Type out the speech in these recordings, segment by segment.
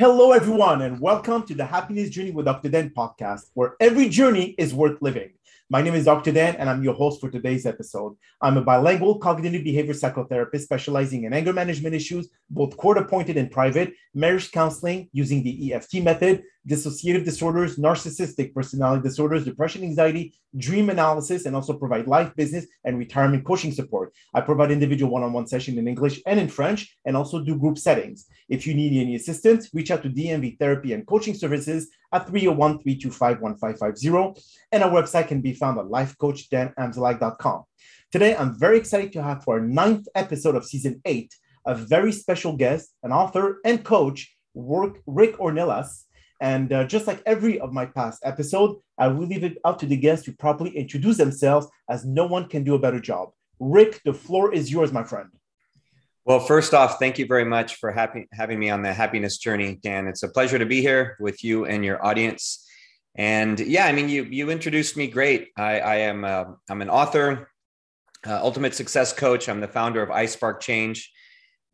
Hello, everyone, and welcome to the Happiness Journey with Dr. Dan podcast, where every journey is worth living. My name is Dr. Dan, and I'm your host for today's episode. I'm a bilingual cognitive behavior psychotherapist specializing in anger management issues, both court-appointed and private, marriage counseling using the EFT method, dissociative disorders, narcissistic personality disorders, depression, anxiety, dream analysis, and also provide life, business, and retirement coaching support. I provide individual one-on-one sessions in English and in French, and also do group settings. If you need any assistance, reach out to DMV Therapy and Coaching Services at 301-325-1550, and our website can be found at lifecoachdanamzalag.com. Today, I'm very excited to have for our 9th episode of season 8, a very special guest, an author and coach, Rick Ornelas. And just like every of my past episode, I will leave it up to the guests to properly introduce themselves, as no one can do a better job. Rick, the floor is yours, my friend. Well, first off, thank you very much for having me on the Happiness Journey, Dan. It's a pleasure to be here with you and your audience. And yeah, I mean, you introduced me great. I'm an author, Ultimate Success Coach. I'm the founder of iSpark Change.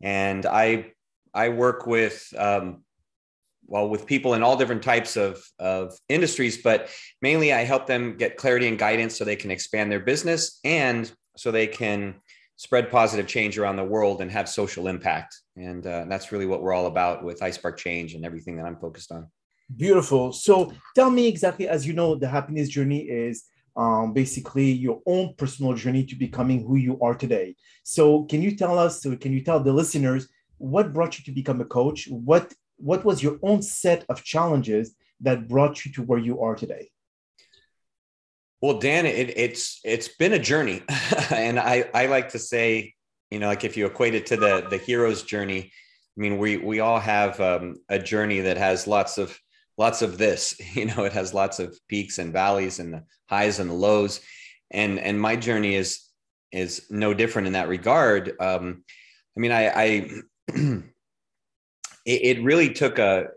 And I work with people in all different types of industries, but mainly I help them get clarity and guidance so they can expand their business and so they can spread positive change around the world and have social impact. And that's really what we're all about with iSpark Change and everything that I'm focused on. Beautiful. So tell me exactly, as you know, the Happiness Journey is basically your own personal journey to becoming who you are today. So can you tell the listeners what brought you to become a coach? What was your own set of challenges that brought you to where you are today? Well, Dan, it's been a journey. And I like to say, you know, like if you equate it to the hero's journey, I mean, we all have a journey that has lots of this, you know, it has lots of peaks and valleys and the highs and the lows. And my journey is no different in that regard. It really took a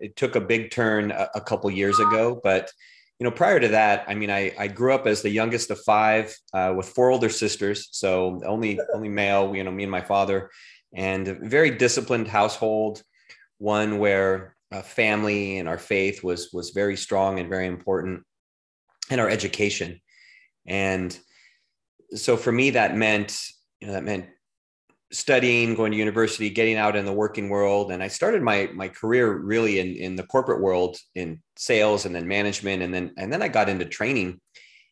big turn a couple years ago, but you know, prior to that, I mean, I grew up as the youngest of 5 with 4 older sisters, so only male. You know, me and my father, and a very disciplined household, one where family and our faith was very strong and very important, and our education, and so for me that meant studying, going to university, getting out in the working world. And I started my career really in the corporate world, in sales and then management. And then I got into training.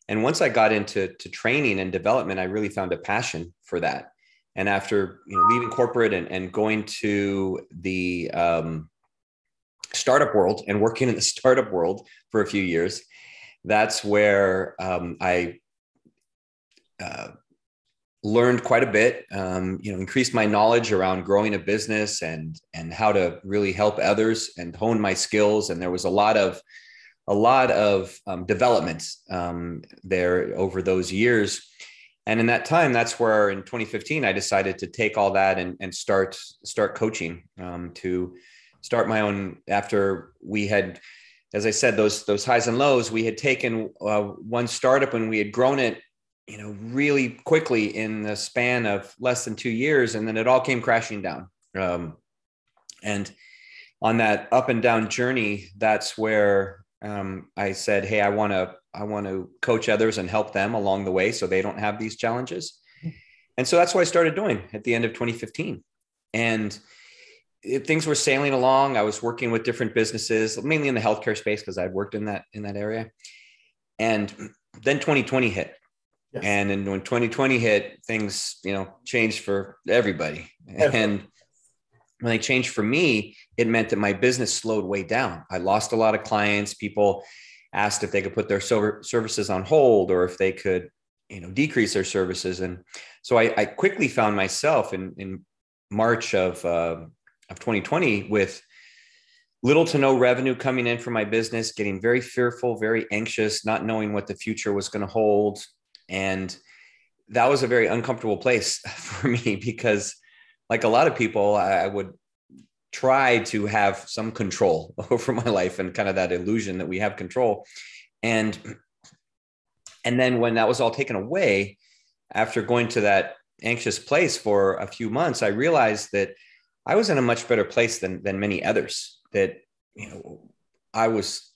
And once I got into training and development, I really found a passion for that. And after leaving corporate and going to the startup world and working in the startup world for a few years, that's where I learned quite a bit, increased my knowledge around growing a business and how to really help others and hone my skills. And there was a lot of developments there over those years. And in that time, that's where in 2015, I decided to take all that and start coaching, to start my own. After we had, as I said, those highs and lows, we had taken one startup and we had grown it really quickly in the span of less than 2 years. And then it all came crashing down. And on that up and down journey, that's where I said, hey, I want to coach others and help them along the way so they don't have these challenges. And so that's what I started doing at the end of 2015. And things were sailing along. I was working with different businesses, mainly in the healthcare space, because I'd worked in that area. And then 2020 hit. Yes. And then when 2020 hit, things, changed for everybody. And when they changed for me, it meant that my business slowed way down. I lost a lot of clients. People asked if they could put their services on hold or if they could, decrease their services. And so I quickly found myself in March of 2020 with little to no revenue coming in for my business, getting very fearful, very anxious, not knowing what the future was going to hold. And that was a very uncomfortable place for me because, like a lot of people, I would try to have some control over my life and kind of that illusion that we have control. And then when that was all taken away, after going to that anxious place for a few months, I realized that I was in a much better place than many others, that I was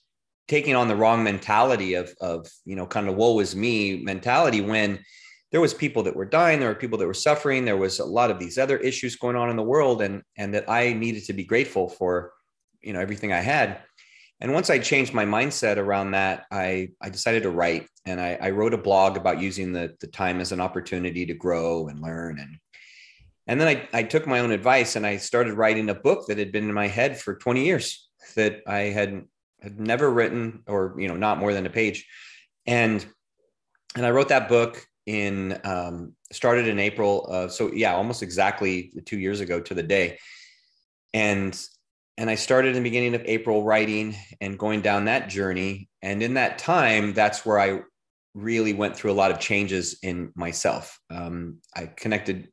taking on the wrong mentality of, kind of woe is me mentality, when there was people that were dying, there were people that were suffering, there was a lot of these other issues going on in the world, and that I needed to be grateful for, everything I had. And once I changed my mindset around that, I decided to write, and I wrote a blog about using the time as an opportunity to grow and learn. And then I took my own advice and I started writing a book that had been in my head for 20 years that I had never written, or, not more than a page. And I wrote that book started in April. Almost exactly 2 years ago to the day. And I started in the beginning of April writing and going down that journey. And in that time, that's where I really went through a lot of changes in myself. I connected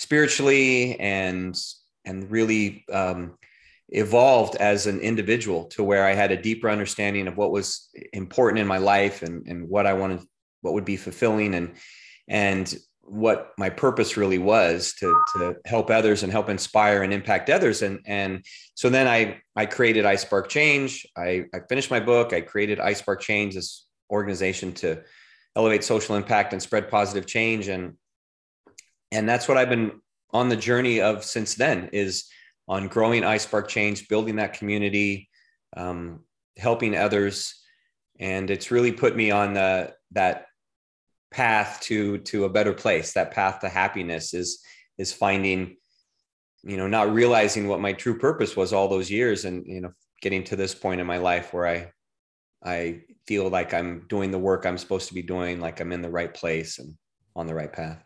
spiritually and really, evolved as an individual to where I had a deeper understanding of what was important in my life and what I wanted, what would be fulfilling and what my purpose really was to help others and help inspire and impact others. And so then I created iSpark Change. I finished my book. I created iSpark Change, this organization to elevate social impact and spread positive change. And that's what I've been on the journey of since then, is on growing iSpark Change, building that community, helping others. And it's really put me on that path to a better place. That path to happiness is finding, not realizing what my true purpose was all those years. And, getting to this point in my life where I feel like I'm doing the work I'm supposed to be doing, like I'm in the right place and on the right path.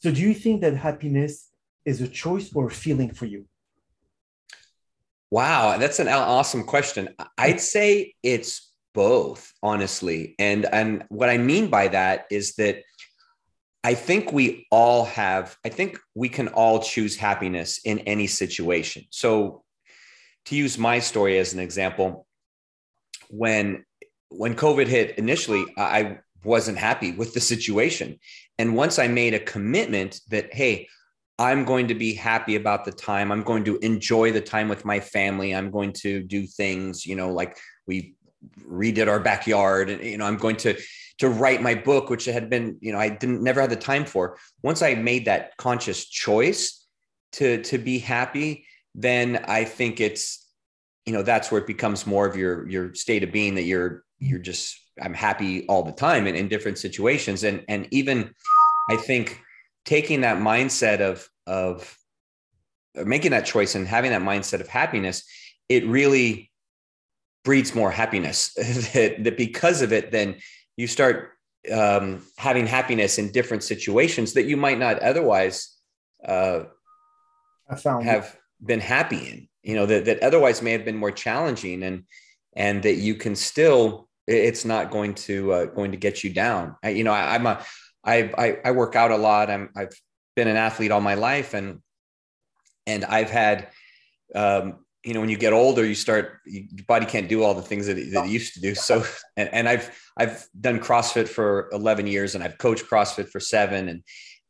So do you think that happiness is a choice or a feeling for you? Wow, that's an awesome question. I'd say it's both, honestly. And what I mean by that is that I think we can all choose happiness in any situation. So to use my story as an example, when COVID hit initially, I wasn't happy with the situation. And once I made a commitment that, hey, I'm going to be happy about the time. I'm going to enjoy the time with my family. I'm going to do things, like we redid our backyard, and, I'm going to write my book, which had been, I never had the time for. Once I made that conscious choice to be happy, then I think it's, that's where it becomes more of your state of being, that you're just, I'm happy all the time and in different situations. And even I think taking that mindset of making that choice and having that mindset of happiness, it really breeds more happiness that because of it, then you start having happiness in different situations that you might not otherwise have been happy in, that otherwise may have been more challenging, and that you can still, it's not going to get you down. I work out a lot. I've been an athlete all my life, and I've had, when you get older, your body can't do all the things that it used to do. So, and I've done CrossFit for 11 years, and I've coached CrossFit for 7,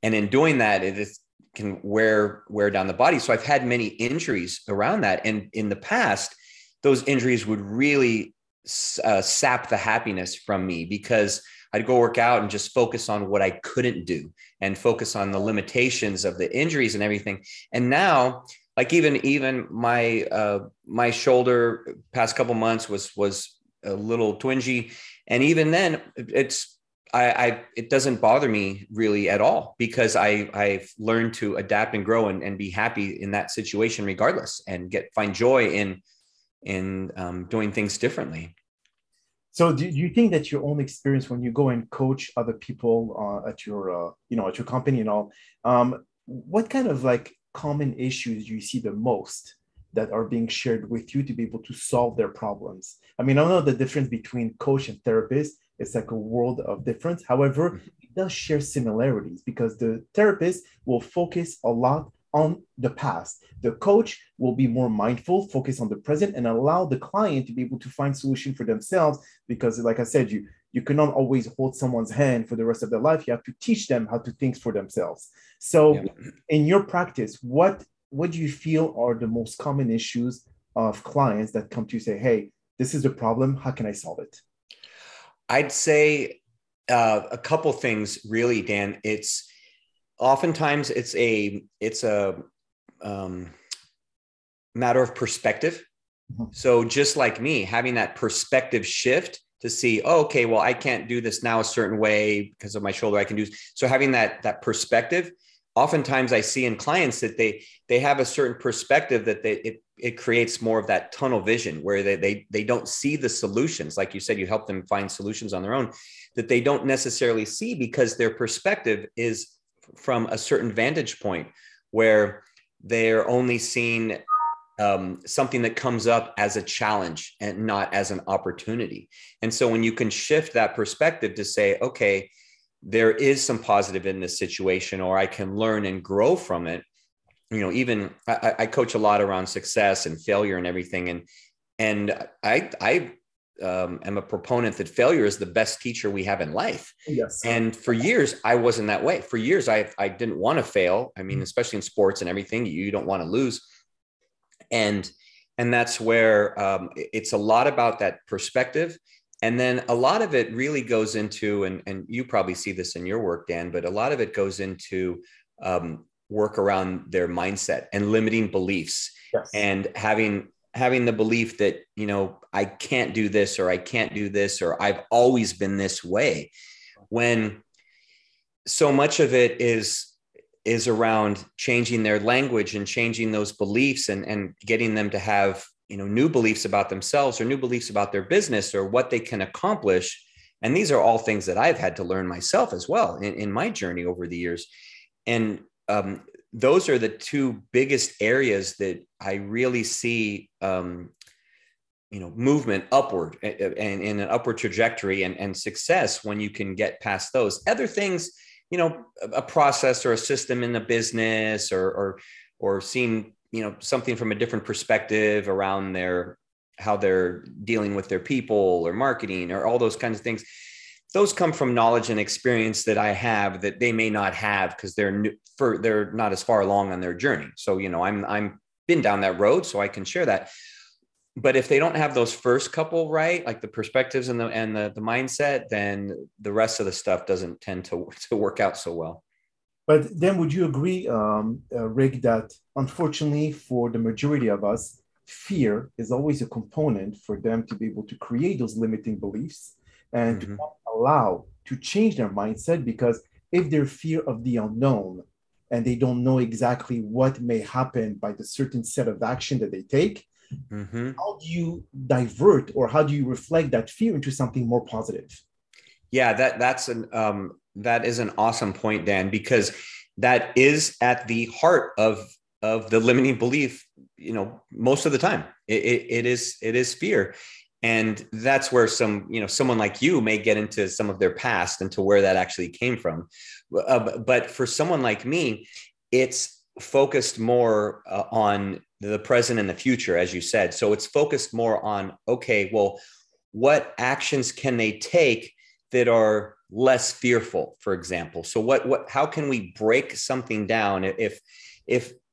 and in doing that, it can wear down the body. So I've had many injuries around that. And in the past, those injuries would really sap the happiness from me, because I'd go work out and just focus on what I couldn't do and focus on the limitations of the injuries and everything. And now, like even my my shoulder past couple months was a little twingy, and even then it doesn't bother me really at all, because I've learned to adapt and grow and be happy in that situation regardless, and find joy in doing things differently. So do you think that your own experience when you go and coach other people at your company and all, what kind of common issues you see the most that are being shared with you to be able to solve their problems? I mean, I know the difference between coach and therapist. It's like a world of difference. However, it does share similarities, because the therapist will focus a lot on the past. The coach will be more mindful, focus on the present, and allow the client to be able to find solution for themselves. Because like I said, you cannot always hold someone's hand for the rest of their life. You have to teach them how to think for themselves. So in your practice, what do you feel are the most common issues of clients that come to you say, hey, this is a problem, how can I solve it? I'd say a couple things really, Dan. It's oftentimes it's a matter of perspective. Mm-hmm. So just like me, having that perspective shift to see, oh, okay, well, I can't do this now a certain way because of my shoulder. I can do so. Having that perspective, oftentimes I see in clients that they have a certain perspective that it creates more of that tunnel vision where they don't see the solutions. Like you said, you help them find solutions on their own that they don't necessarily see because their perspective is from a certain vantage point where they're only seeing something that comes up as a challenge and not as an opportunity. And so when you can shift that perspective to say, okay, there is some positive in this situation, or I can learn and grow from it. You know, even I coach a lot around success and failure and everything. And I am a proponent that failure is the best teacher we have in life. Yes. And for years, I wasn't that way. For years, I didn't want to fail. I mean, especially in sports and everything, you don't want to lose. And that's where it's a lot about that perspective. And then a lot of it really goes into, and you probably see this in your work, Dan, but a lot of it goes into work around their mindset and limiting beliefs. Yes. And having the belief that, you know, I can't do this, or I can't do this, or I've always been this way, when so much of it is around changing their language and changing those beliefs and getting them to have, you know, new beliefs about themselves or new beliefs about their business or what they can accomplish. And these are all things that I've had to learn myself as well in my journey over the years. And those are the two biggest areas that I really see, you know, movement upward and in an upward trajectory and success when you can get past those. Other things, you know, a process or a system in the business or seeing, you know, something from a different perspective around how they're dealing with their people or marketing or all those kinds of things. Those come from knowledge and experience that I have that they may not have because they're not as far along on their journey. So, you know, I'm been down that road, so I can share that. But if they don't have those first couple right, like the perspectives and the mindset, then the rest of the stuff doesn't tend to work out so well. But then would you agree, Rick, that unfortunately for the majority of us, fear is always a component for them to be able to create those limiting beliefs and to not allow to change their mindset, because if their fear of the unknown and they don't know exactly what may happen by the certain set of action that they take, how do you divert or how do you reflect that fear into something more positive? Yeah, that is an awesome point, Dan, because that is at the heart of the limiting belief. You know, most of the time it is fear, and that's where someone like you may get into some of their past and to where that actually came from. But for someone like me, it's focused more on the present and the future, as you said. So it's focused more on, okay, well, what actions can they take that are less fearful, for example? So how can we break something down if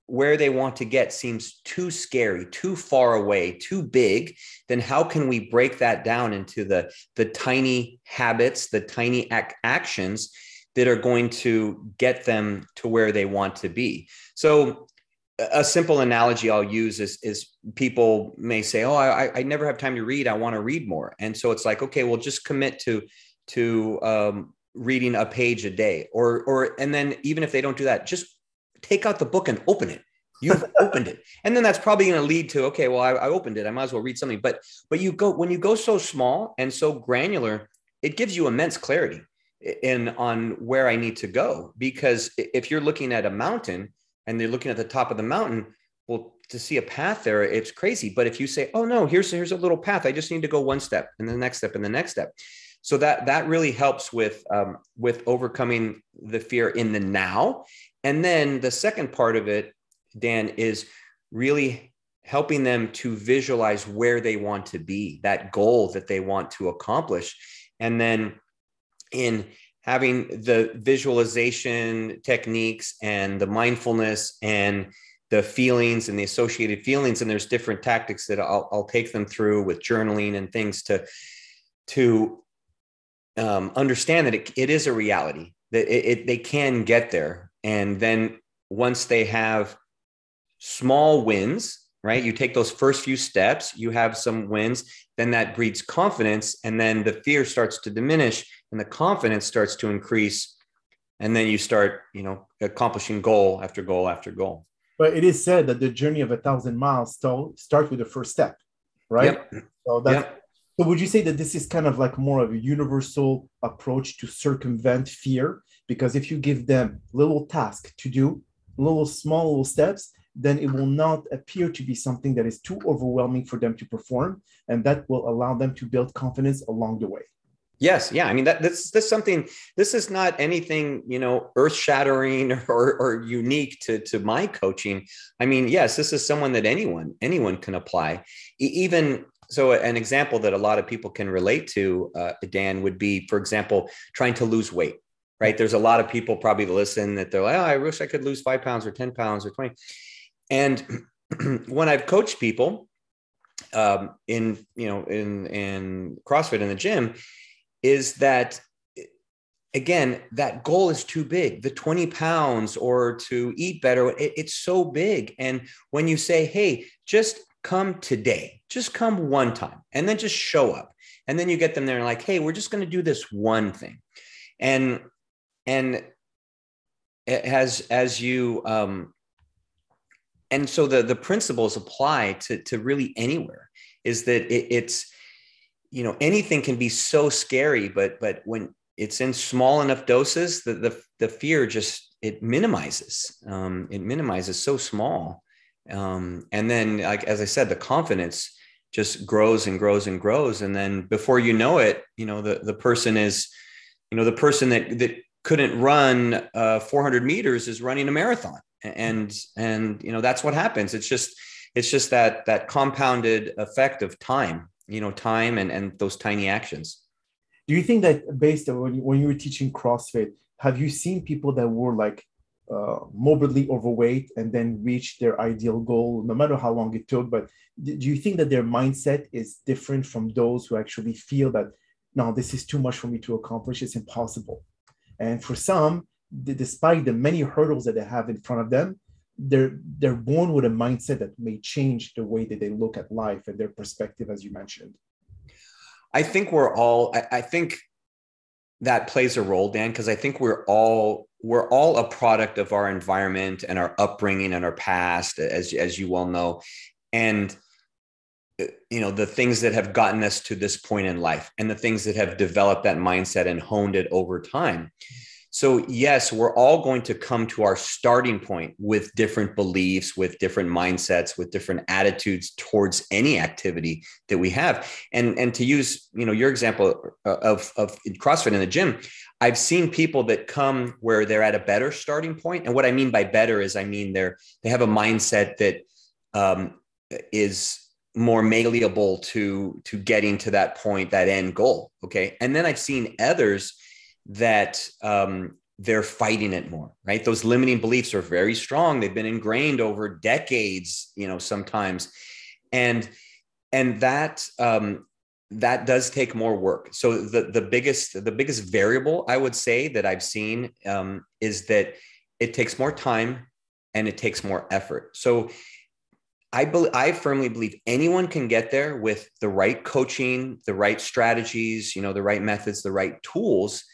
where they want to get seems too scary, too far away, too big? Then how can we break that down into the tiny habits, the tiny actions that are going to get them to where they want to be? So a simple analogy I'll use is people may say, oh, I never have time to read. I want to read more. And so it's like, okay, well, just commit to reading a page a day, or, and then even if they don't do that, just take out the book and open it. You've opened it. And then that's probably going to lead to, okay, well, I opened it, I might as well read something. But when you go so small and so granular, it gives you immense clarity on where I need to go. Because if you're looking at a mountain and they're looking at the top of the mountain, well, to see a path there, it's crazy. But if you say, oh no, here's a little path, I just need to go one step and the next step and the next step. So that really helps with overcoming the fear in the now. And then the second part of it, Dan, is really helping them to visualize where they want to be, that goal that they want to accomplish. And then in having the visualization techniques and the mindfulness and the feelings and the associated feelings. And there's different tactics that I'll take them through with journaling and things to understand that it is a reality, that they can get there. And then once they have small wins, right? You take those first few steps, you have some wins, then that breeds confidence. And then the fear starts to diminish and the confidence starts to increase. And then you start, accomplishing goal after goal after goal. But it is said that the journey of 1,000 miles starts with the first step, right? Yep. So would you say that this is kind of like more of a universal approach to circumvent fear? Because if you give them little tasks to do, little steps, then it will not appear to be something that is too overwhelming for them to perform. And that will allow them to build confidence along the way. Yes. Yeah. I mean, this is not anything, earth shattering or unique to my coaching. I mean, yes, this is someone that anyone can apply. Even so, an example that a lot of people can relate to, Dan, would be, for example, trying to lose weight, right? There's a lot of people probably listen that they're like, oh, I wish I could lose 5 pounds or 10 pounds or 20. And when I've coached people in CrossFit in the gym, is that, again, that goal is too big. The 20 pounds or to eat better, it's so big. And when you say, hey, just come today, just come one time, and then just show up. And then you get them there and like, hey, we're just going to do this one thing. And as you, and so the principles apply to really anywhere, is that it's, anything can be so scary, but when it's in small enough doses, the fear just, it minimizes so small. And then, like, as I said, the confidence just grows and grows and grows. And then before you know it, the person is, the person that couldn't run 400 meters is running a marathon. And, that's what happens. It's just that compounded effect of time. Time and those tiny actions. Do you think that based on when you were teaching CrossFit, have you seen people that were like morbidly overweight and then reach their ideal goal, no matter how long it took? But do you think that their mindset is different from those who actually feel that, no, this is too much for me to accomplish, it's impossible? And for some, despite the many hurdles that they have in front of them, they're born with a mindset that may change the way that they look at life and their perspective, as you mentioned. I think I think that plays a role, Dan, because I think we're all a product of our environment and our upbringing and our past, as you well know, and the things that have gotten us to this point in life and the things that have developed that mindset and honed it over time. So yes, we're all going to come to our starting point with different beliefs, with different mindsets, with different attitudes towards any activity that we have. And to use, your example of CrossFit in the gym, I've seen people that come where they're at a better starting point. And what I mean by better is, I mean, they have a mindset that is more malleable to getting to that point, that end goal. Okay. And then I've seen others that they're fighting it more, right? Those limiting beliefs are very strong. They've been ingrained over decades, sometimes. And that does take more work. So the biggest variable I would say that I've seen is that it takes more time and it takes more effort. So I firmly believe anyone can get there with the right coaching, the right strategies, the right methods, the right tools.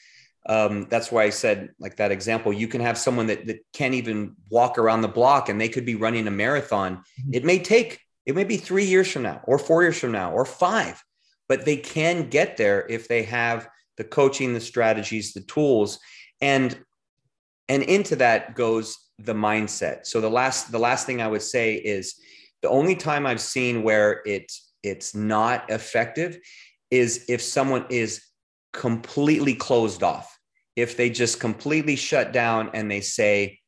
That's why I said, like that example, you can have someone that can't even walk around the block and they could be running a marathon. Mm-hmm. It may be 3 years from now or 4 years from now or five, but they can get there if they have the coaching, the strategies, the tools, and into that goes the mindset. So the last thing I would say is the only time I've seen where it's not effective is if someone is completely closed off, if they just completely shut down and they say,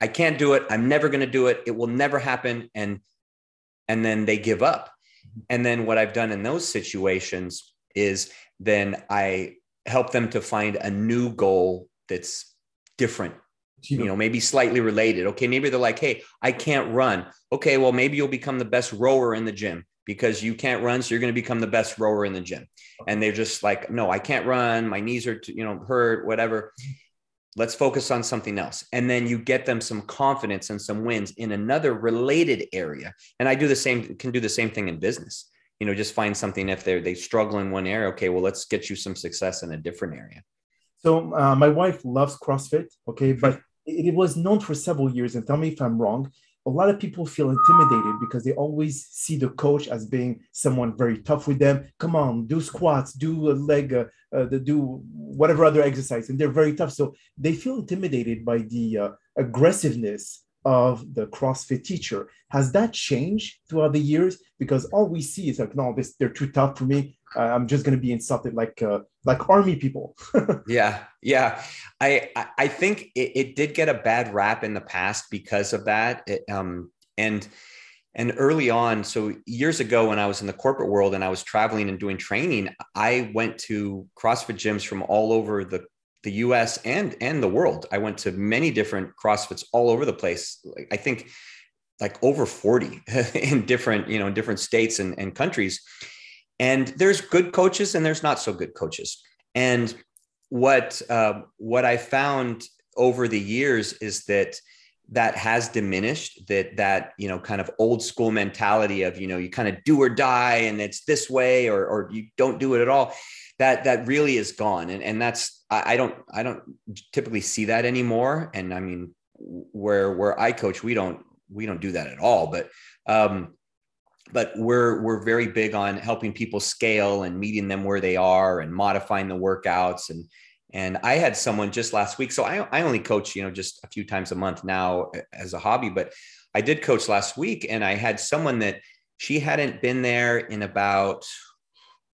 I can't do it, I'm never going to do it, it will never happen, and then they give up. And then what I've done in those situations is then I help them to find a new goal that's different, you know, maybe slightly related. Okay. Maybe they're like, hey, I can't run. Okay. Well, maybe you'll become the best rower in the gym because you can't run. So you're going to become the best rower in the gym. And they're just like, no, I can't run. My knees are, you know, hurt, whatever. Let's focus on something else. And then you get them some confidence and some wins in another related area. And I do the same, can do the same thing in business. You know, just find something if they struggle in one area. Okay, well, let's get you some success in a different area. So my wife loves CrossFit. Okay, but it was known for several years, and tell me if I'm wrong, a lot of people feel intimidated because they always see the coach as being someone very tough with them. Come on, do squats, do a leg, do whatever other exercise, and they're very tough. So they feel intimidated by the aggressiveness of the CrossFit teacher. Has that changed throughout the years? Because all we see is like, no, they're too tough for me. I'm just going to be insulted like army people. Yeah. I think it did get a bad rap in the past because of that. And early on, so years ago when I was in the corporate world and I was traveling and doing training, I went to CrossFit gyms from all over the US and the world. I went to many different CrossFits all over the place. I think like over 40 in different, you know, different states and countries. And there's good coaches and there's not so good coaches. And what I found over the years is that has diminished, that, you know, kind of old school mentality of, you know, you kind of do or die and it's this way, or you don't do it at all. That really is gone. And that's, I don't typically see that anymore. And I mean, where I coach, we don't do that at all, but we're very big on helping people scale and meeting them where they are and modifying the workouts. And I had someone just last week. So I only coach, you know, just a few times a month now as a hobby, but I did coach last week, and I had someone that she hadn't been there in about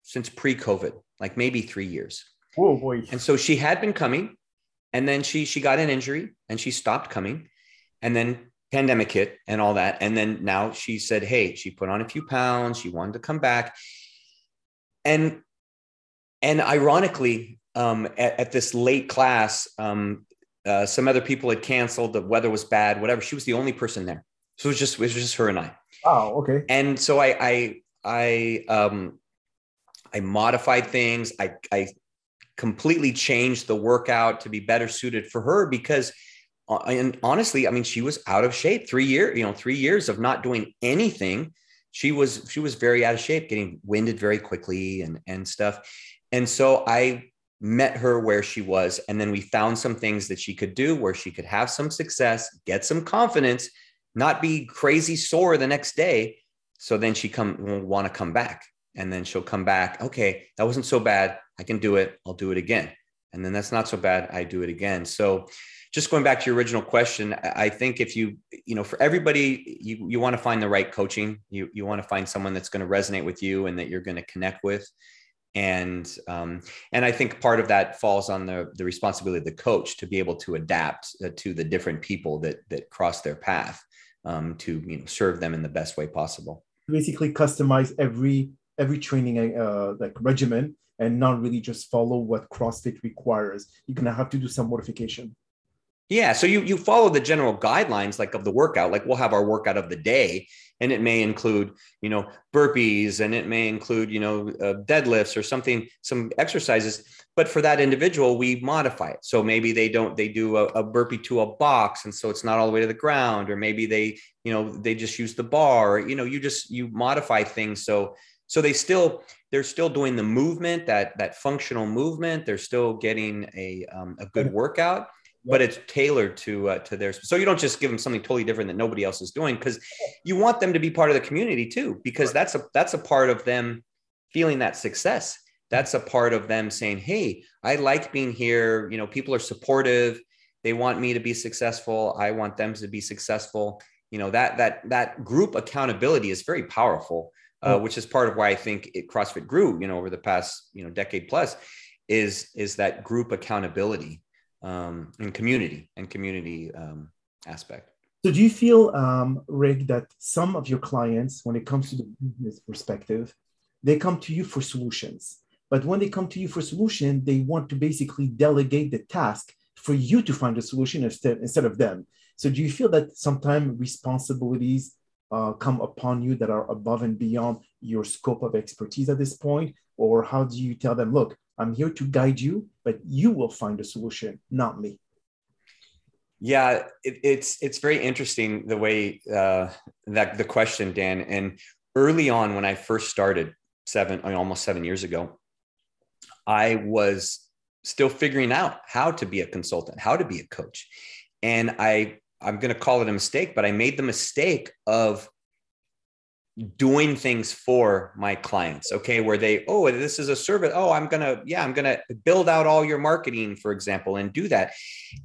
since pre-COVID, like maybe 3 years. Whoa, boy. And so she had been coming, and then she got an injury and she stopped coming, and then pandemic hit and all that. And then now she said, hey, she put on a few pounds. She wanted to come back. And ironically, at this late class, some other people had canceled, the weather was bad, whatever. She was the only person there. So it was just her and I. Oh, okay. And so I modified things. I completely changed the workout to be better suited for her because, and honestly, I mean, she was out of shape. 3 years of not doing anything. She was very out of shape, getting winded very quickly and stuff. And so I met her where she was. And then we found some things that she could do where she could have some success, get some confidence, not be crazy sore the next day. So then she will want to come back. And then she'll come back. Okay, that wasn't so bad. I can do it. I'll do it again. And then that's not so bad. I do it again. So just going back to your original question, I think if you for everybody, you want to find the right coaching. You want to find someone that's going to resonate with you and that you're going to connect with. And I think part of that falls on the responsibility of the coach to be able to adapt to the different people that cross their path to, you know, serve them in the best way possible. Basically customize every training like regimen and not really just follow what CrossFit requires. You're going to have to do some modification. Yeah. So you follow the general guidelines, like of the workout, like we'll have our workout of the day, and it may include, you know, burpees, and it may include, you know, deadlifts or something, some exercises, but for that individual, we modify it. So maybe they do a burpee to a box. And so it's not all the way to the ground, or maybe they, you know, they just use the bar, or, you know, you modify things. So they're still doing the movement, that functional movement. They're still getting a good workout, but it's tailored to theirs. So you don't just give them something totally different that nobody else is doing, because you want them to be part of the community too, because that's a part of them feeling that success. That's a part of them saying, hey, I like being here. You know, people are supportive. They want me to be successful. I want them to be successful. You know, that group accountability is very powerful. Which is part of why I think CrossFit grew, you know, over the past, you know, decade plus, is that group accountability and community aspect. So do you feel, Rick, that some of your clients, when it comes to the business perspective, they come to you for solutions, but when they come to you for solution, they want to basically delegate the task for you to find a solution instead of them. So do you feel that sometimes responsibilities come upon you that are above and beyond your scope of expertise at this point? Or how do you tell them, look, I'm here to guide you, but you will find a solution, not me? Yeah, it's very interesting the way that the question, Dan. And early on, when I first started almost 7 years ago, I was still figuring out how to be a consultant, how to be a coach. And I'm going to call it a mistake, but I made the mistake of doing things for my clients. Okay. Where they, oh, this is a service. Oh, I'm going to build out all your marketing, for example, and do that.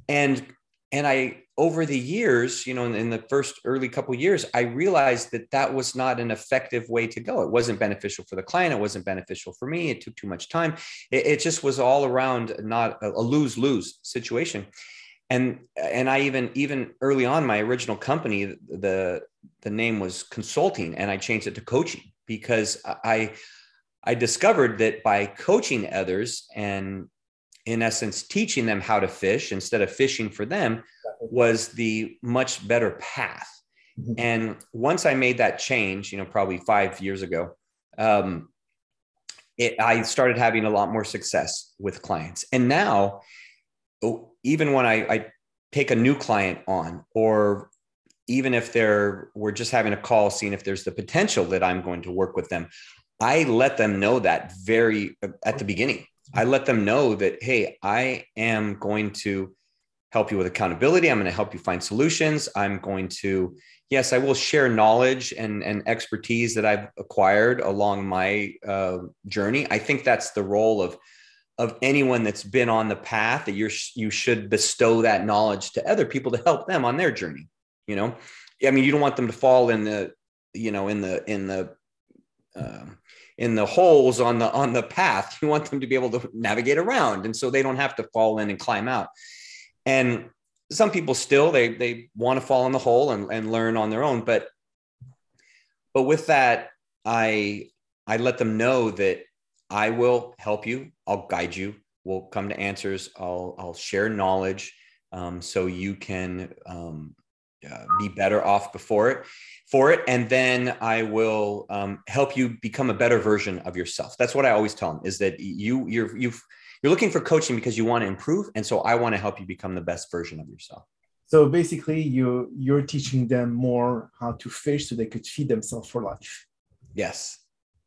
And I, over the years, you know, in the first early couple of years, I realized that that was not an effective way to go. It wasn't beneficial for the client. It wasn't beneficial for me. It took too much time. It just was all around not a lose-lose situation. And I even early on, my original company, the name was Consulting, and I changed it to Coaching, because I discovered that by coaching others and, in essence, teaching them how to fish instead of fishing for them was the much better path. Mm-hmm. And once I made that change, you know, probably 5 years ago, I started having a lot more success with clients. And now, even when I take a new client on, or even if we're just having a call, seeing if there's the potential that I'm going to work with them, I let them know that at the beginning. I let them know that, hey, I am going to help you with accountability. I'm going to help you find solutions. I'm going to, yes, I will share knowledge and expertise that I've acquired along my journey. I think that's the role of anyone that's been on the path, that you should bestow that knowledge to other people to help them on their journey. You know, I mean, you don't want them to fall in the holes on the path. You want them to be able to navigate around, and so they don't have to fall in and climb out. And some people still, they want to fall in the hole and learn on their own. But with that, I let them know that I will help you. I'll guide you. We'll come to answers. I'll share knowledge, so you can be better off for it. And then I will help you become a better version of yourself. That's what I always tell them, is that you're looking for coaching because you want to improve. And so I want to help you become the best version of yourself. So basically you're teaching them more how to fish so they could feed themselves for life. Yes,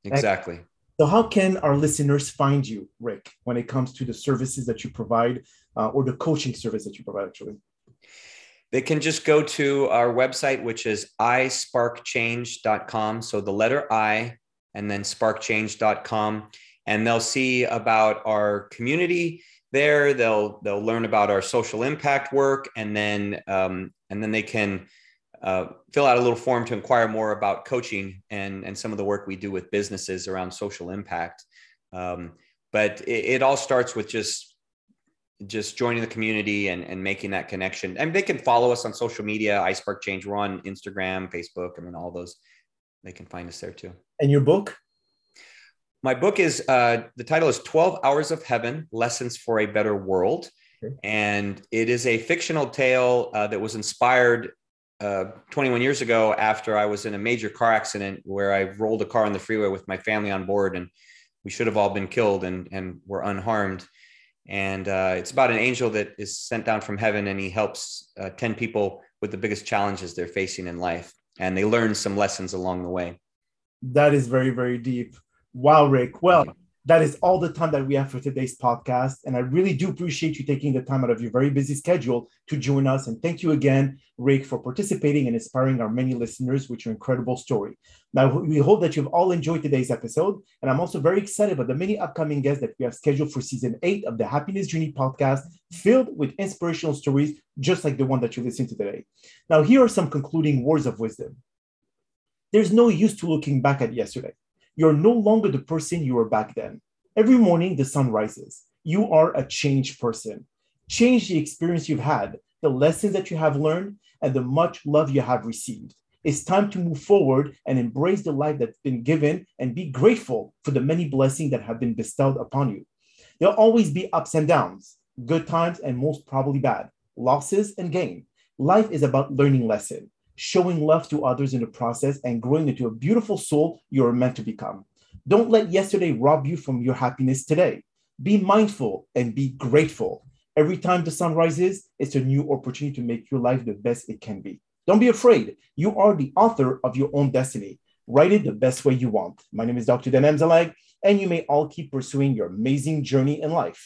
exactly. Right. So how can our listeners find you, Rick, when it comes to the services that you provide, or the coaching service that you provide, actually? They can just go to our website, which is isparkchange.com. So the letter I, and then sparkchange.com. And they'll see about our community there. They'll learn about our social impact work. And then they can fill out a little form to inquire more about coaching and some of the work we do with businesses around social impact. But it all starts with just joining the community and making that connection. And they can follow us on social media, iSpark Change. We're on Instagram, Facebook. I mean, all those, they can find us there too. And your book? My book is, the title is 12 Hours of Heaven, Lessons for a Better World. Okay. And it is a fictional tale that was inspired 21 years ago, after I was in a major car accident where I rolled a car on the freeway with my family on board, and we should have all been killed and were unharmed. And it's about an angel that is sent down from heaven, and he helps 10 people with the biggest challenges they're facing in life. And they learn some lessons along the way. That is very, very deep. Wow, Rick. Well, that is all the time that we have for today's podcast. And I really do appreciate you taking the time out of your very busy schedule to join us. And thank you again, Rick, for participating and inspiring our many listeners with your incredible story. Now, we hope that you've all enjoyed today's episode. And I'm also very excited about the many upcoming guests that we have scheduled for season 8 of the Happiness Journey podcast, filled with inspirational stories, just like the one that you listened to today. Now, here are some concluding words of wisdom. There's no use to looking back at yesterday. You're no longer the person you were back then. Every morning, the sun rises. You are a changed person. Change the experience you've had, the lessons that you have learned, and the much love you have received. It's time to move forward and embrace the life that's been given, and be grateful for the many blessings that have been bestowed upon you. There'll always be ups and downs. good times and most probably bad, losses and gain. Life is about learning lessons, showing love to others in the process, and growing into a beautiful soul you are meant to become. Don't let yesterday rob you from your happiness today. Be mindful and be grateful. Every time the sun rises, it's a new opportunity to make your life the best it can be. Don't be afraid. You are the author of your own destiny. Write it the best way you want. My name is Dr. Dan, and you may all keep pursuing your amazing journey in life.